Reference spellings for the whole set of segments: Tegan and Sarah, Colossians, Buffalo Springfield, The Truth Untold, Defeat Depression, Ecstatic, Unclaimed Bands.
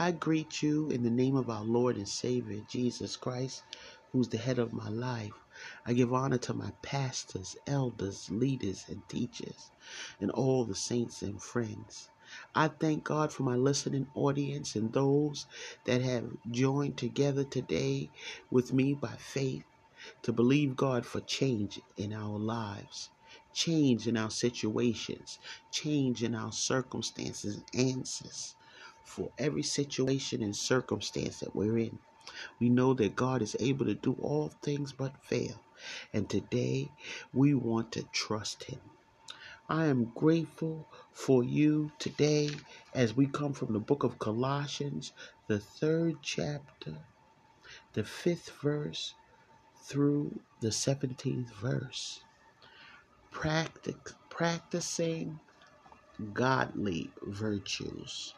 I greet you in the name of our Lord and Savior, Jesus Christ, who's the head of my life. I give honor to my pastors, elders, leaders, and teachers, and all the saints and friends. I thank God for my listening audience and those that have joined together today with me by faith to believe God for change in our lives, change in our situations, change in our circumstances, answers for every situation and circumstance that we're in. We know that God is able to do all things but fail, and today we want to trust Him. I am grateful for you today as we come from the book of Colossians, the 3rd chapter, the 5th verse through the 17th verse. Practicing godly virtues.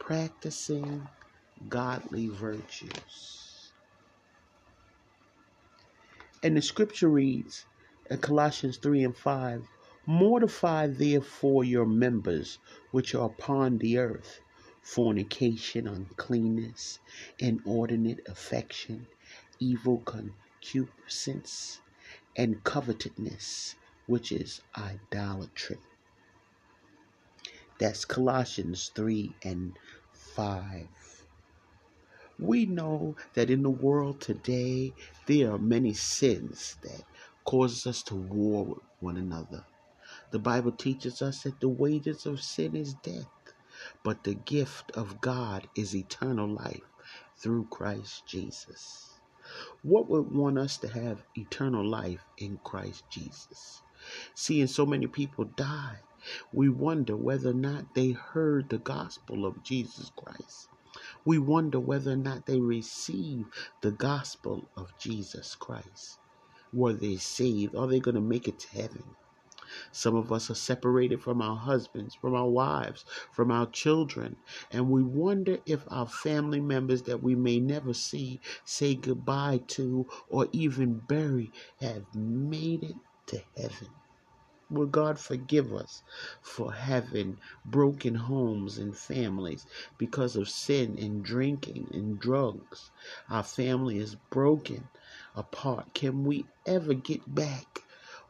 Practicing godly virtues. And the scripture reads in Colossians 3:5, mortify therefore your members which are upon the earth, fornication, uncleanness, inordinate affection, evil concupiscence, and covetousness, which is idolatry. That's Colossians 3:5. We know that in the world today, there are many sins that causes us to war with one another. The Bible teaches us that the wages of sin is death, but the gift of God is eternal life through Christ Jesus. What would want us to have eternal life in Christ Jesus? Seeing so many people die, we wonder whether or not they heard the gospel of Jesus Christ. We wonder whether or not they received the gospel of Jesus Christ. Were they saved? Are they going to make it to heaven? Some of us are separated from our husbands, from our wives, from our children, and we wonder if our family members that we may never see, say goodbye to, or even bury, have made it to heaven. Will God forgive us for having broken homes and families because of sin and drinking and drugs? Our family is broken apart. Can we ever get back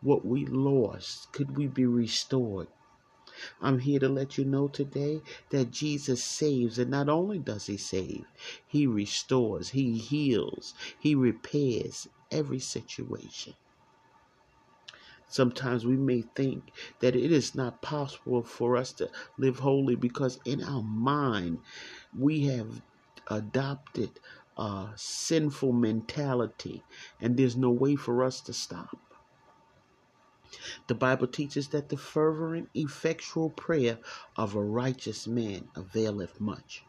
what we lost? Could we be restored? I'm here to let you know today that Jesus saves, and not only does He save, He restores, He heals, He repairs every situation. Sometimes we may think that it is not possible for us to live holy because in our mind we have adopted a sinful mentality and there's no way for us to stop. The Bible teaches that the fervent, effectual prayer of a righteous man availeth much.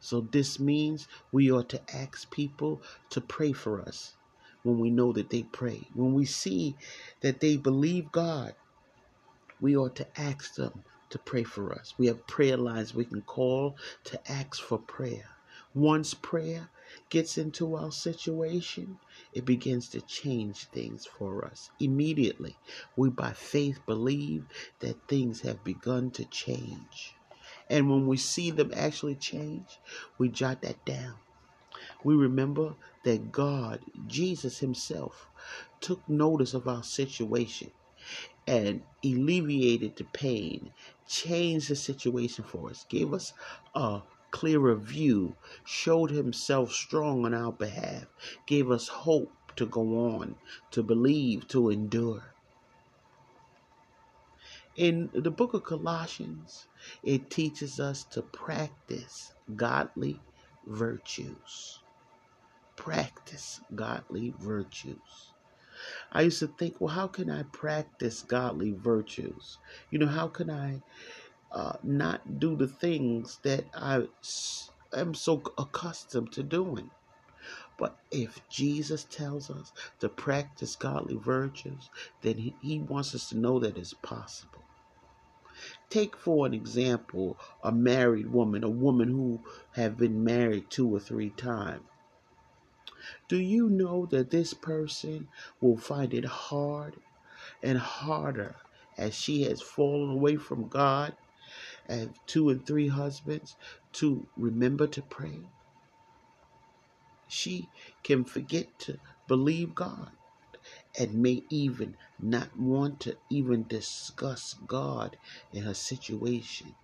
So this means we ought to ask people to pray for us. When we know that they pray, when we see that they believe God, we ought to ask them to pray for us. We have prayer lines we can call to ask for prayer. Once prayer gets into our situation, it begins to change things for us. Immediately, we by faith believe that things have begun to change. And when we see them actually change, we jot that down. We remember that God, Jesus Himself, took notice of our situation and alleviated the pain, changed the situation for us, gave us a clearer view, showed Himself strong on our behalf, gave us hope to go on, to believe, to endure. In the book of Colossians, it teaches us to practice godly virtues. Practice godly virtues. I used to think, well, how can I practice godly virtues? You know, how can I not do the things that I am so accustomed to doing? But if Jesus tells us to practice godly virtues, then he wants us to know that it's possible. Take for an example a married woman, a woman who have been married 2 or 3 times. Do you know that this person will find it hard and harder as she has fallen away from God and 2 and 3 husbands to remember to pray. She can forget to believe God and may even not want to even discuss God in her situation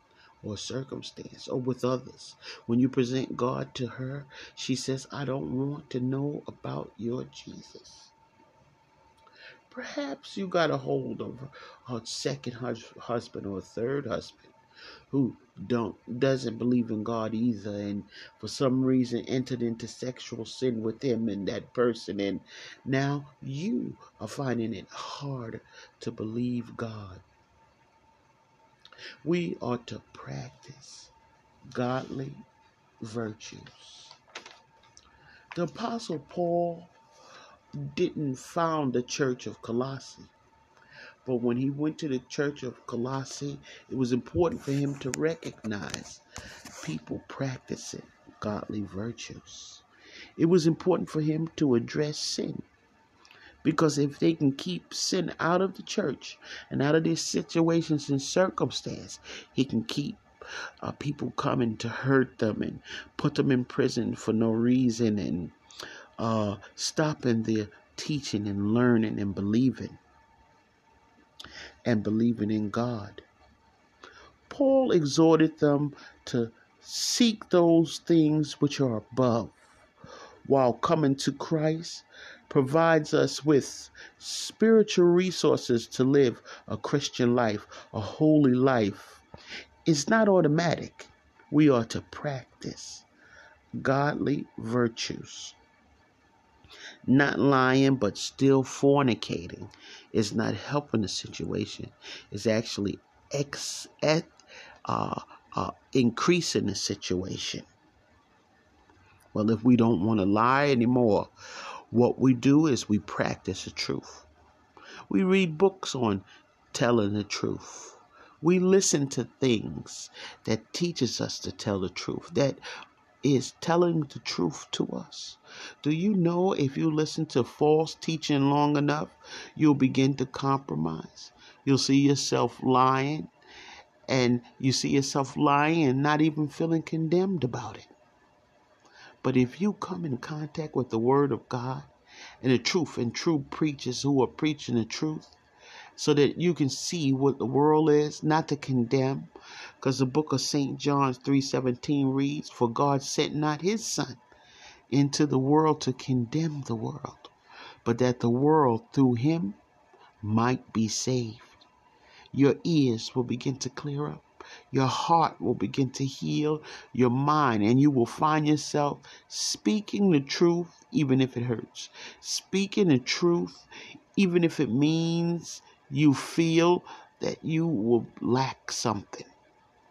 or circumstance or with others. When you present God to her, she says, I don't want to know about your Jesus. Perhaps you got a hold of her second husband or third husband who doesn't believe in God either, and for some reason entered into sexual sin with him and that person, and now you are finding it hard to believe God. We ought to practice godly virtues. The Apostle Paul didn't found the church of Colossae. But when he went to the church of Colossae, it was important for him to recognize people practicing godly virtues. It was important for him to address sin. Because if they can keep sin out of the church and out of their situations and circumstance, he can keep people coming to hurt them and put them in prison for no reason, and stopping their teaching and learning and believing in God. Paul exhorted them to seek those things which are above, while coming to Christ provides us with spiritual resources to live a Christian life, a holy life. It's not automatic. We are to practice godly virtues. Not lying, but still fornicating is not helping the situation. It's actually increasing the situation. Well, if we don't want to lie anymore, what we do is we practice the truth. We read books on telling the truth. We listen to things that teaches us to tell the truth, that is telling the truth to us. Do you know if you listen to false teaching long enough, you'll begin to compromise? You'll see yourself lying, and you see yourself lying and not even feeling condemned about it. But if you come in contact with the Word of God and the truth and true preachers who are preaching the truth, so that you can see what the world is, not to condemn, because the book of St. John 3:17 reads, for God sent not his son into the world to condemn the world, but that the world through him might be saved. Your ears will begin to clear up. Your heart will begin to heal, your mind, and you will find yourself speaking the truth even if it hurts. Speaking the truth even if it means you feel that you will lack something,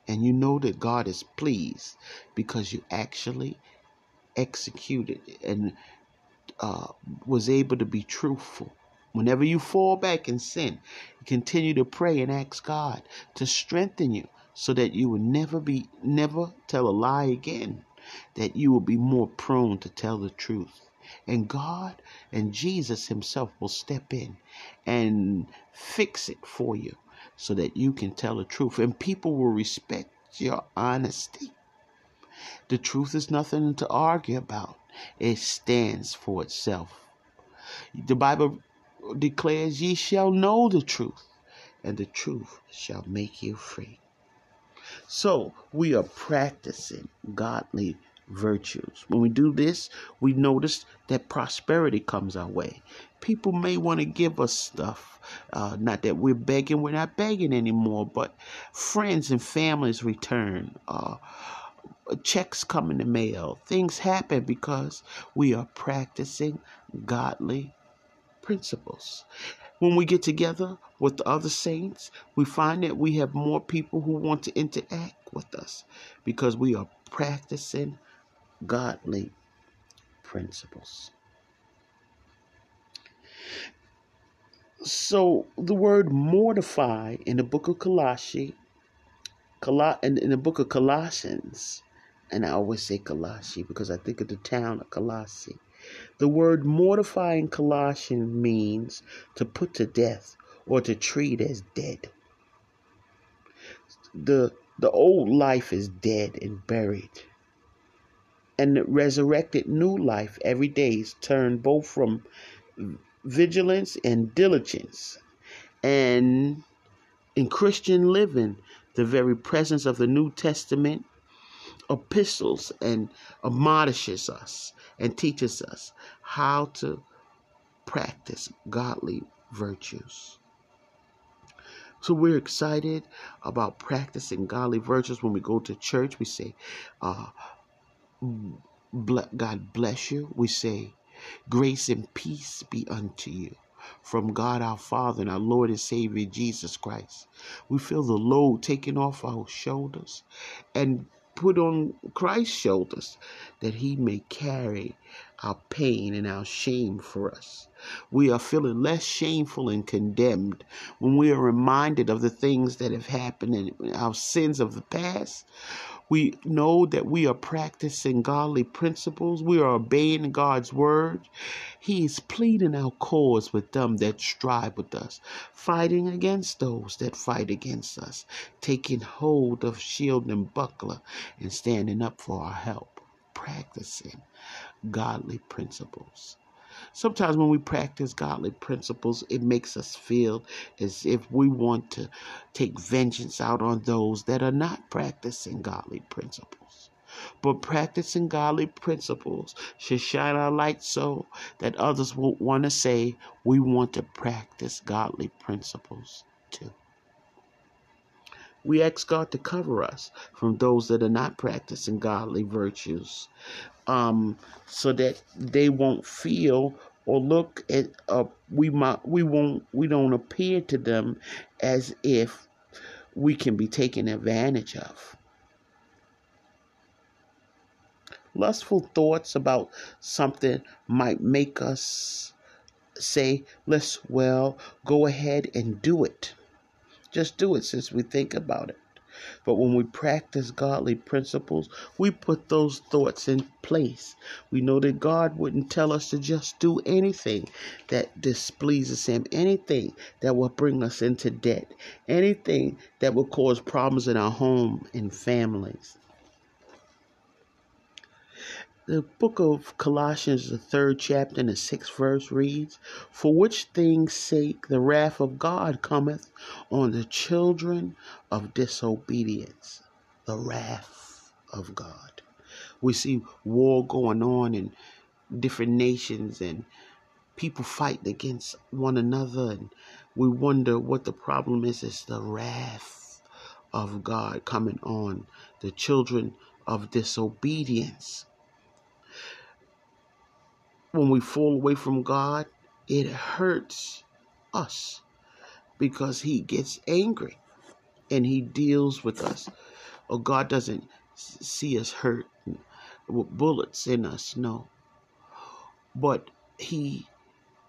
and you know that God is pleased because you actually executed and was able to be truthful. Whenever you fall back in sin, continue to pray and ask God to strengthen you so that you will never tell a lie again, that you will be more prone to tell the truth. And God and Jesus himself will step in and fix it for you so that you can tell the truth. And people will respect your honesty. The truth is nothing to argue about. It stands for itself. The Bible declares, ye shall know the truth, and the truth shall make you free. So we are practicing godly virtues. When we do this, we notice that prosperity comes our way. People may want to give us stuff. Not that we're begging. We're not begging anymore, but friends and families return. Checks come in the mail. Things happen because we are practicing godly principles. When we get together with the other saints, we find that we have more people who want to interact with us because we are practicing godly principles. So the word mortify in the book of Colossians, and I always say Colossae because I think of the town of Colossae. The word mortify in Colossians means to put to death or to treat as dead. The The old life is dead and buried. And the resurrected new life every day is turned both from vigilance and diligence. And in Christian living, the very presence of the New Testament epistles and admonishes us and teaches us how to practice godly virtues. So we're excited about practicing godly virtues. When we go to church, we say, God bless you. We say, grace and peace be unto you from God our Father and our Lord and Savior Jesus Christ. We feel the load taken off our shoulders and put on Christ's shoulders, that he may carry our pain and our shame for us. We are feeling less shameful and condemned when we are reminded of the things that have happened and our sins of the past. We know that we are practicing godly principles. We are obeying God's word. He is pleading our cause with them that strive with us, fighting against those that fight against us, taking hold of shield and buckler, and standing up for our help, practicing godly principles. Sometimes when we practice godly principles, it makes us feel as if we want to take vengeance out on those that are not practicing godly principles. But practicing godly principles should shine our light so that others will want to say, we want to practice godly principles too. We ask God to cover us from those that are not practicing godly virtues, so that they won't feel or look at we don't appear to them as if we can be taken advantage of. Lustful thoughts about something might make us say, "Let's go ahead and do it." Just do it since we think about it. But when we practice godly principles, we put those thoughts in place. We know that God wouldn't tell us to just do anything that displeases him, anything that will bring us into debt, anything that will cause problems in our home and families. The book of Colossians, the 3rd chapter and the 6th verse reads, "For which things' sake the wrath of God cometh on the children of disobedience." The wrath of God. We see war going on in different nations and people fighting against one another, and we wonder what the problem is. It's the wrath of God coming on the children of disobedience. When we fall away from God, it hurts us because he gets angry and he deals with us. Oh, God doesn't see us hurt with bullets in us, no. But he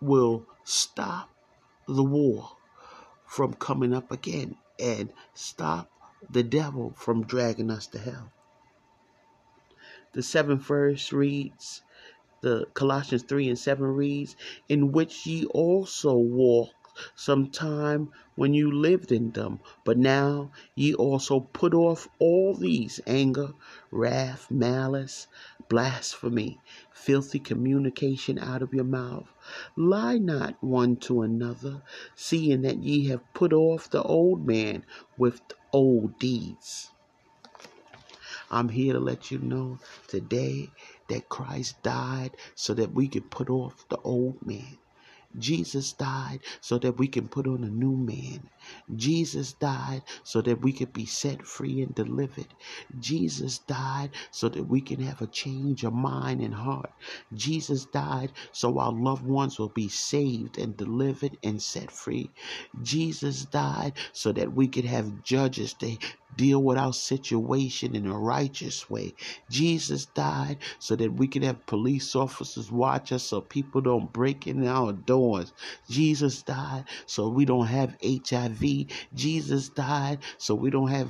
will stop the war from coming up again and stop the devil from dragging us to hell. The 7th verse reads, the Colossians 3 and 7 reads, "In which ye also walked sometime when you lived in them, but now ye also put off all these: anger, wrath, malice, blasphemy, filthy communication out of your mouth. Lie not one to another, seeing that ye have put off the old man with old deeds." I'm here to let you know today that Christ died so that we can put off the old man. Jesus died so that we can put on a new man. Jesus died so that we could be set free and delivered. Jesus died so that we can have a change of mind and heart. Jesus died so our loved ones will be saved and delivered and set free. Jesus died so that we could have judges to deal with our situation in a righteous way. Jesus died so that we could have police officers watch us so people don't break in our doors. Jesus died so we don't have HIV. Jesus died so we don't have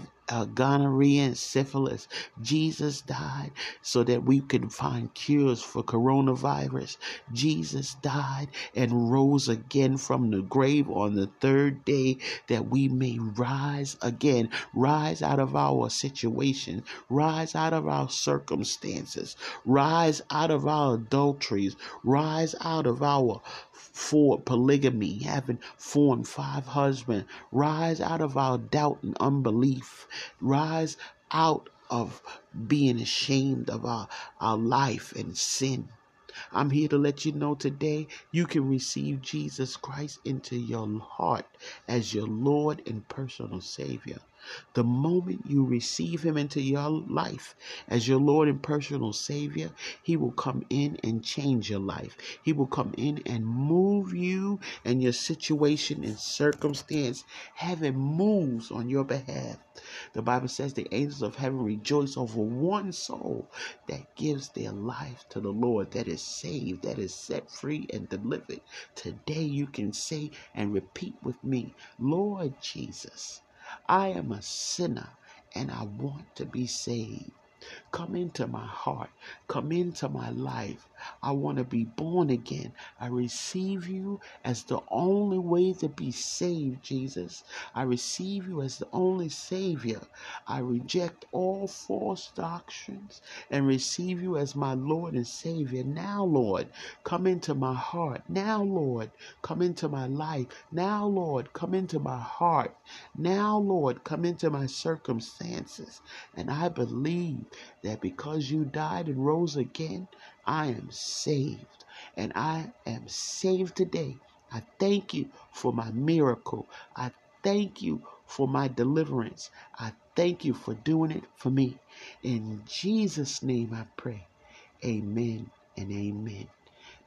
gonorrhea and syphilis. Jesus died so that we could find cures for coronavirus. Jesus died and rose again from the grave on the third day, that we may rise again, rise out of our situation, rise out of our circumstances, rise out of our adulteries, rise out of our polygamy, having formed 5 husbands, rise out of our doubt and unbelief, rise out of being ashamed of our life and sin. I'm here to let you know today you can receive Jesus Christ into your heart as your Lord and personal Savior. The moment you receive him into your life as your Lord and personal Savior, he will come in and change your life. He will come in and move you and your situation and circumstance. Heaven moves on your behalf. The Bible says the angels of heaven rejoice over one soul that gives their life to the Lord, that is saved, that is set free and delivered. Today you can say and repeat with me, Lord Jesus, I am a sinner and I want to be saved. Come into my heart. Come into my life. I want to be born again. I receive you as the only way to be saved, Jesus. I receive you as the only Savior. I reject all false doctrines and receive you as my Lord and Savior. Now, Lord, come into my heart. Now, Lord, come into my life. Now, Lord, come into my heart. Now, Lord, come into my circumstances. And I believe that because you died and rose again, I am saved. And I am saved today. I thank you for my miracle. I thank you for my deliverance. I thank you for doing it for me. In Jesus' name I pray. Amen and amen.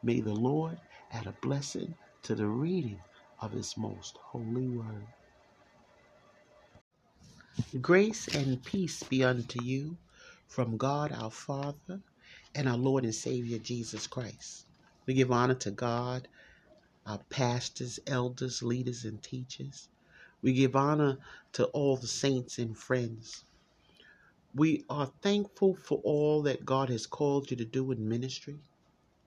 May the Lord add a blessing to the reading of his most holy word. Grace and peace be unto you from God our Father and our Lord and Savior Jesus Christ. We give honor to God, our pastors, elders, leaders, and teachers. We give honor to all the saints and friends. We are thankful for all that God has called you to do in ministry.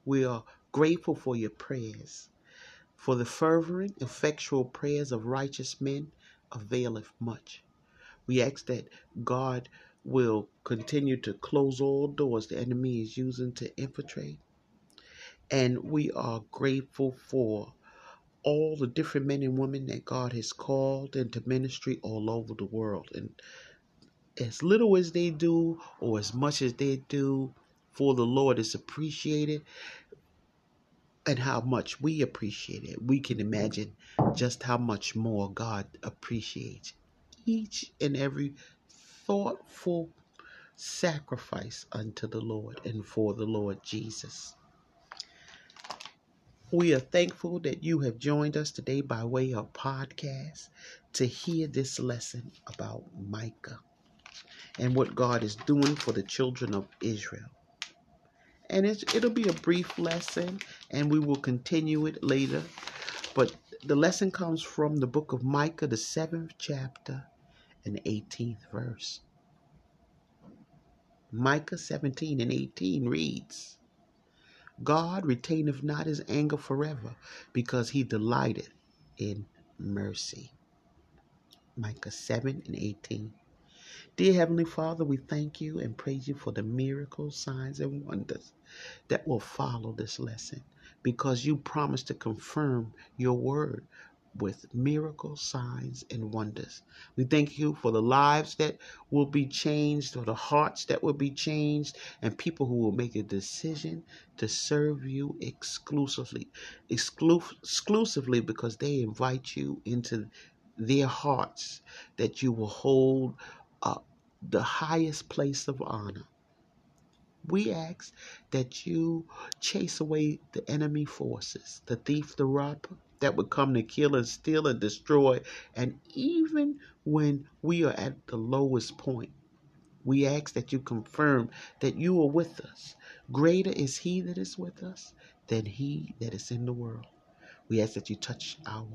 We are grateful for your prayers. For the fervent, effectual prayers of righteous men availeth much. We ask that God will continue to close all doors the enemy is using to infiltrate. And we are grateful for all the different men and women that God has called into ministry all over the world. And as little as they do or as much as they do for the Lord is appreciated. And how much we appreciate it, we can imagine just how much more God appreciates each and every thoughtful sacrifice unto the Lord and for the Lord Jesus. We are thankful that you have joined us today by way of podcast to hear this lesson about Micah and what God is doing for the children of Israel. And it'll be a brief lesson, and we will continue it later. But the lesson comes from the book of Micah, the 7th chapter, and 18th verse. Micah 17 and 18 reads, God retaineth not his anger forever, because he delighteth in mercy. Micah 7 and 18. Dear Heavenly Father, we thank you and praise you for the miracles, signs, and wonders that will follow this lesson, because you promised to confirm your word with miracles, signs, and wonders. We thank you for the lives that will be changed, or the hearts that will be changed, and people who will make a decision to serve you exclusively because they invite you into their hearts, that you will hold the highest place of honor. We ask that you chase away the enemy forces, the thief, the robber, that would come to kill and steal and destroy. And even when we are at the lowest point, we ask that you confirm that you are with us. Greater is he that is with us than he that is in the world. We ask that you touch our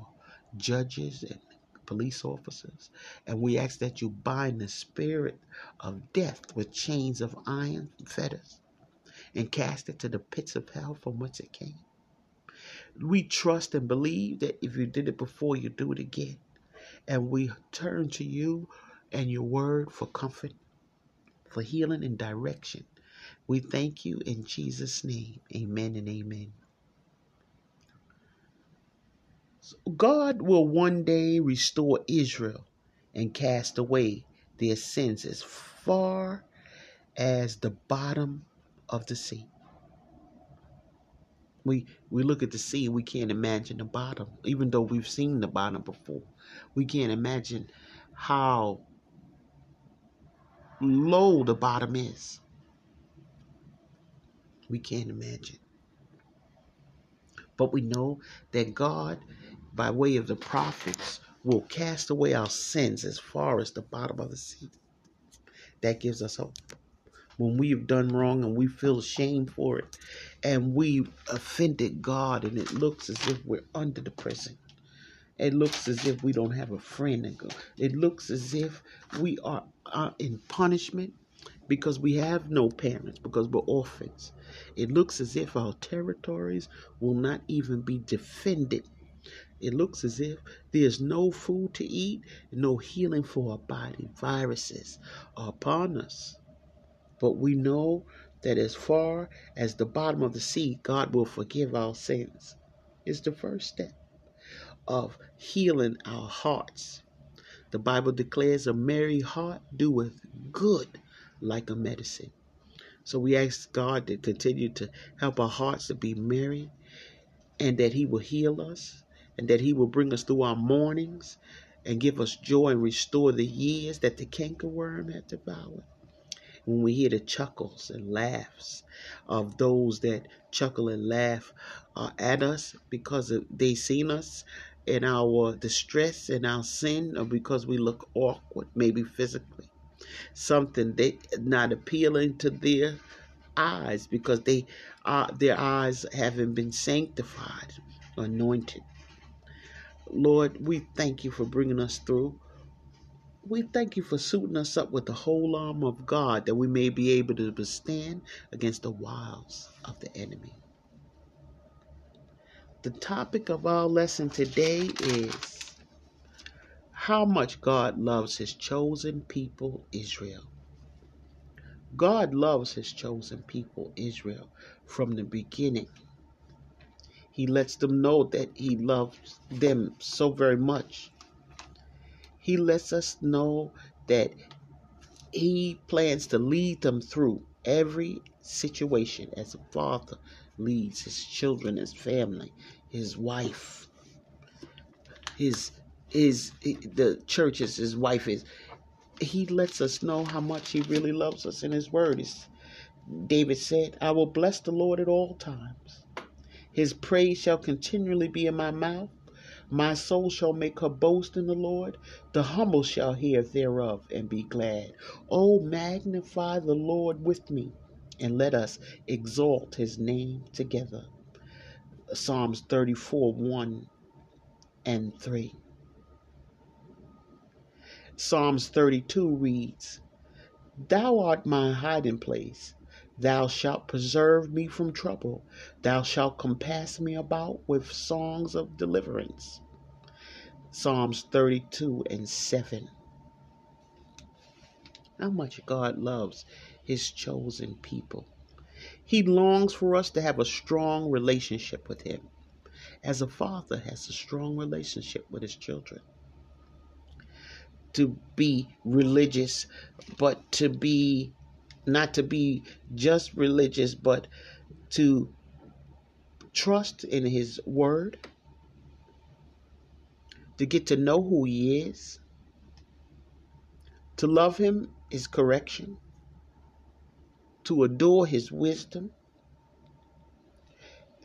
judges and police officers. And we ask that you bind the spirit of death with chains of iron and fetters and cast it to the pits of hell from whence it came. We trust and believe that if you did it before, you do it again. And we turn to you and your word for comfort, for healing and direction. We thank you in Jesus' name. Amen and amen. So God will one day restore Israel and cast away their sins as far as the bottom of the sea. We look at the sea, we can't imagine the bottom, even though we've seen the bottom before. We can't imagine how low the bottom is. We can't imagine. But we know that God, by way of the prophets, will cast away our sins as far as the bottom of the sea. That gives us hope. When we've done wrong and we feel shame for it, and we've offended God, and it looks as if we're under the prison. It looks as if we don't have a friend to go. It looks as if we are in punishment because we have no parents, because we're orphans. It looks as if our territories will not even be defended. It looks as if there's no food to eat, no healing for our body. Viruses are upon us. But we know that as far as the bottom of the sea, God will forgive our sins. It's the first step of healing our hearts. The Bible declares a merry heart doeth good like a medicine. So we ask God to continue to help our hearts to be merry, and that he will heal us, and that he will bring us through our mournings and give us joy and restore the years that the cankerworm had devoured. When we hear the chuckles and laughs of those that chuckle and laugh at us because they seen us in our distress and our sin, or because we look awkward, maybe physically, something they not appealing to their eyes because they their eyes haven't been sanctified, anointed. Lord, we thank you for bringing us through. We thank you for suiting us up with the whole armor of God, that we may be able to withstand against the wiles of the enemy. The topic of our lesson today is how much God loves his chosen people, Israel. God loves his chosen people, Israel, from the beginning. He lets them know that he loves them so very much. He lets us know that he plans to lead them through every situation as a father leads his children, his family, his wife, the church is his wife is. He lets us know how much he really loves us in his word. David said, "I will bless the Lord at all times. His praise shall continually be in my mouth. My soul shall make her boast in the Lord. The humble shall hear thereof and be glad. Oh, magnify the Lord with me, and let us exalt his name together." Psalms 34:1-3. Psalms 32 reads, "Thou art my hiding place. Thou shalt preserve me from trouble. Thou shalt compass me about with songs of deliverance." Psalms 32:7. How much God loves his chosen people. He longs for us to have a strong relationship with him, as a father has a strong relationship with his children. To be religious, but to be not to be just religious, but to trust in his word, to get to know who he is, to love him, his correction, to adore his wisdom,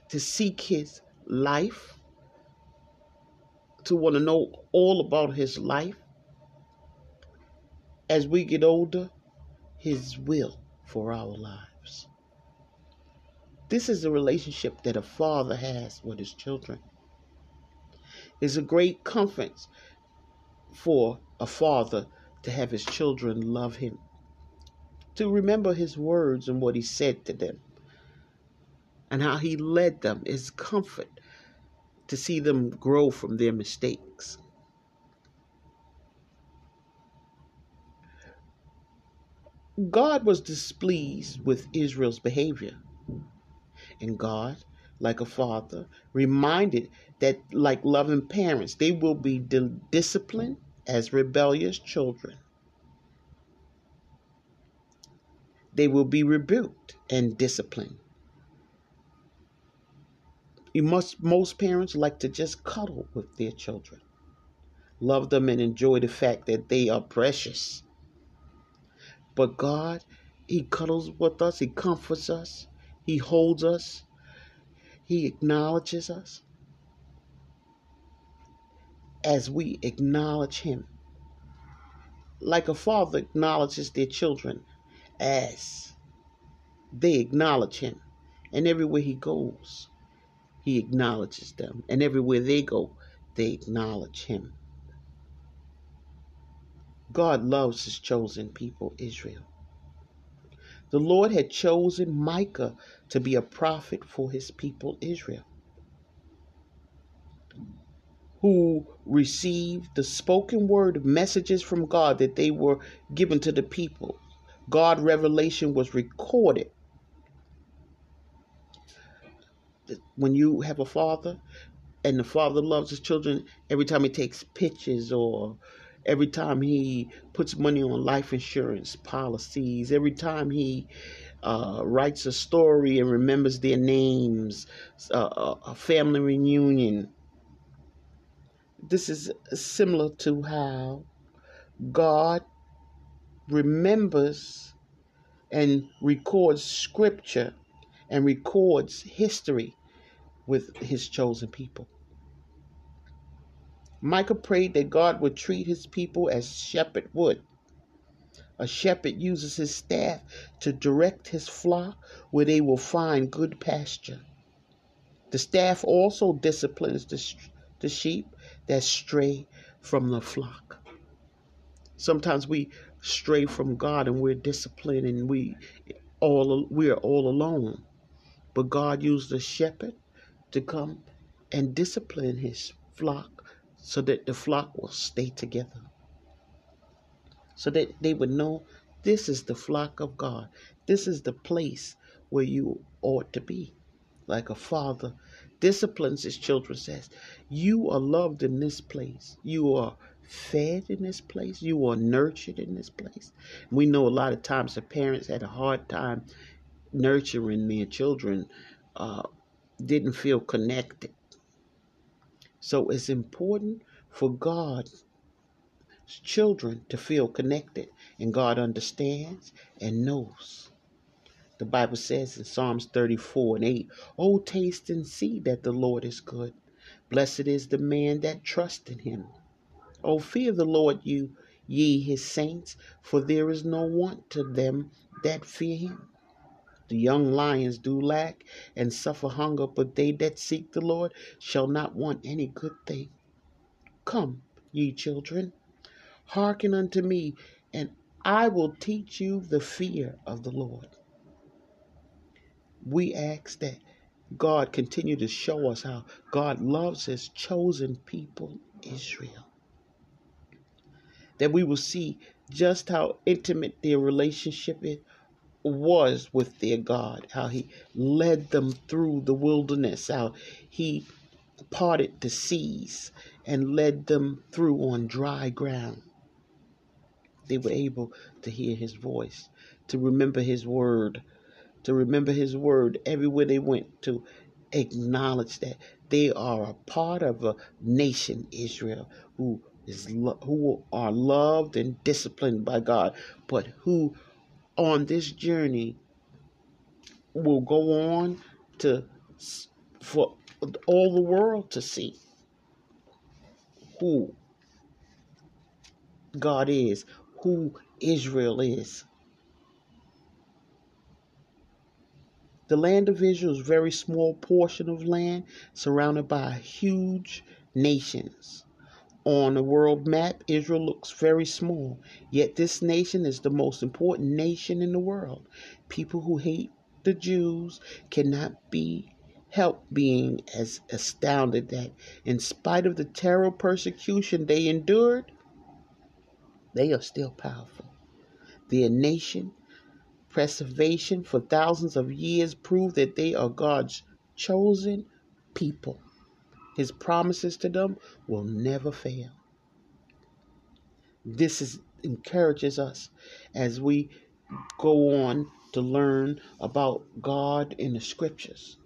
to seek his life, to want to know all about his life. As we get older, his will for our lives. This is a relationship that a father has with his children. It's a great comfort for a father to have his children love him, to remember his words and what he said to them and how he led them, his comfort, to see them grow from their mistakes. God was displeased with Israel's behavior, and God, like a father, reminded that, like loving parents, they will be disciplined as rebellious children. They will be rebuked and disciplined. Most parents like to just cuddle with their children, love them, and enjoy the fact that they are precious. But God, he cuddles with us, he comforts us, he holds us, he acknowledges us as we acknowledge him. Like a father acknowledges their children as they acknowledge him, and everywhere he goes, he acknowledges them, and everywhere they go, they acknowledge him. God loves his chosen people, Israel. The Lord had chosen Micah to be a prophet for his people, Israel, who received the spoken word messages from God that they were given to the people. God's revelation was recorded. When you have a father and the father loves his children, every time he takes pictures, or every time he puts money on life insurance policies, every time he writes a story and remembers their names, a family reunion, this is similar to how God remembers and records scripture and records history with his chosen people. Micah prayed that God would treat his people as shepherd would. A shepherd uses his staff to direct his flock where they will find good pasture. The staff also disciplines the sheep that stray from the flock. Sometimes we stray from God and we're disciplined and we are all alone. But God used a shepherd to come and discipline his flock so that the flock will stay together, so that they would know this is the flock of God. This is the place where you ought to be. Like a father disciplines his children, says, you are loved in this place. You are fed in this place. You are nurtured in this place. We know a lot of times the parents had a hard time nurturing their children, didn't feel connected. So it's important for God's children to feel connected, and God understands and knows. The Bible says in Psalms 34:8, oh, taste and see that the Lord is good. Blessed is the man that trusts in him. Oh, fear the Lord, you ye his saints, for there is no want to them that fear him. The young lions do lack and suffer hunger, but they that seek the Lord shall not want any good thing. Come, ye children, hearken unto me, and I will teach you the fear of the Lord. We ask that God continue to show us how God loves his chosen people, Israel, that we will see just how intimate their relationship is, was with their God, how he led them through the wilderness, how he parted the seas and led them through on dry ground. They were able to hear his voice, to remember his word, everywhere they went, to acknowledge that they are a part of a nation, Israel, who are loved and disciplined by God, but who on this journey will go on for all the world to see who God is, who Israel is. The land of Israel is a very small portion of land surrounded by huge nations. On the world map, Israel looks very small, yet this nation is the most important nation in the world. People who hate the Jews cannot be helped being as astounded that, in spite of the terrible persecution they endured, they are still powerful. Their nation preservation for thousands of years proved that they are God's chosen people. His promises to them will never fail. This encourages us as we go on to learn about God in the scriptures.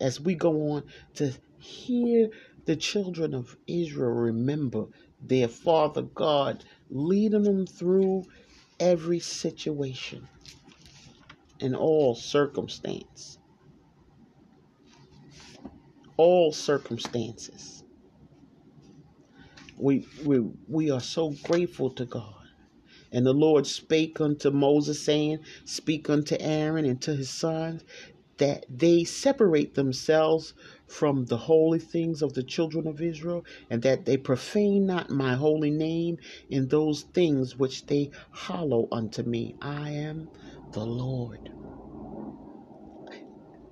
As we go on to hear the children of Israel remember their Father God, leading them through every situation, in all circumstance, all circumstances. We are so grateful to God. And the Lord spake unto Moses, saying, speak unto Aaron and to his sons, that they separate themselves from the holy things of the children of Israel, and that they profane not my holy name in those things which they hallow unto me. I am the Lord.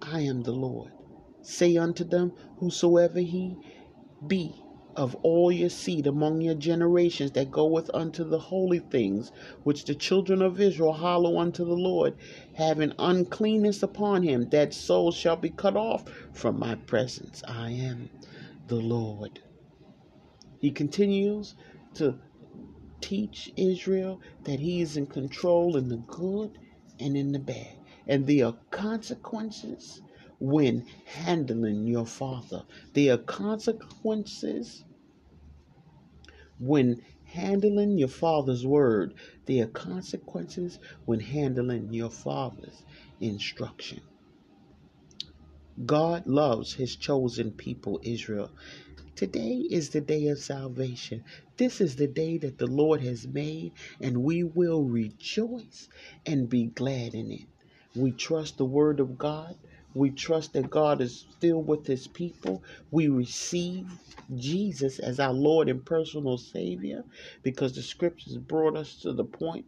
I am the Lord. Say unto them, whosoever he be of all your seed among your generations that goeth unto the holy things which the children of Israel hallow unto the Lord, having uncleanness upon him, that soul shall be cut off from my presence. I am the Lord. He continues to teach Israel that he is in control in the good and in the bad, and there are consequences when handling your Father. There are consequences when handling your Father's word. There are consequences when handling your Father's instruction. God loves his chosen people, Israel. Today is the day of salvation. This is the day that the Lord has made, and we will rejoice and be glad in it. We trust the word of God. We trust that God is still with his people. We receive Jesus as our Lord and personal Savior, because the scriptures brought us to the point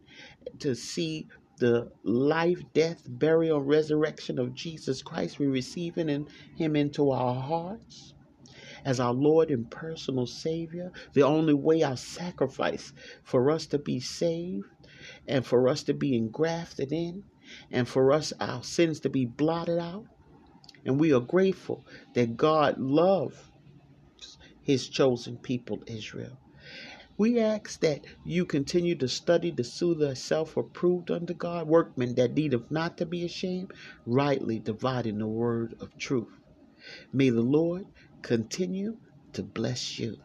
to see the life, death, burial, resurrection of Jesus Christ. We receive him into our hearts as our Lord and personal Savior, the only way, our sacrifice for us to be saved and for us to be engrafted in, and for us our sins to be blotted out. And we are grateful that God loves his chosen people, Israel. We ask that you continue to study to show thyself approved unto God, workmen that needeth not to be ashamed, rightly dividing the word of truth. May the Lord continue to bless you.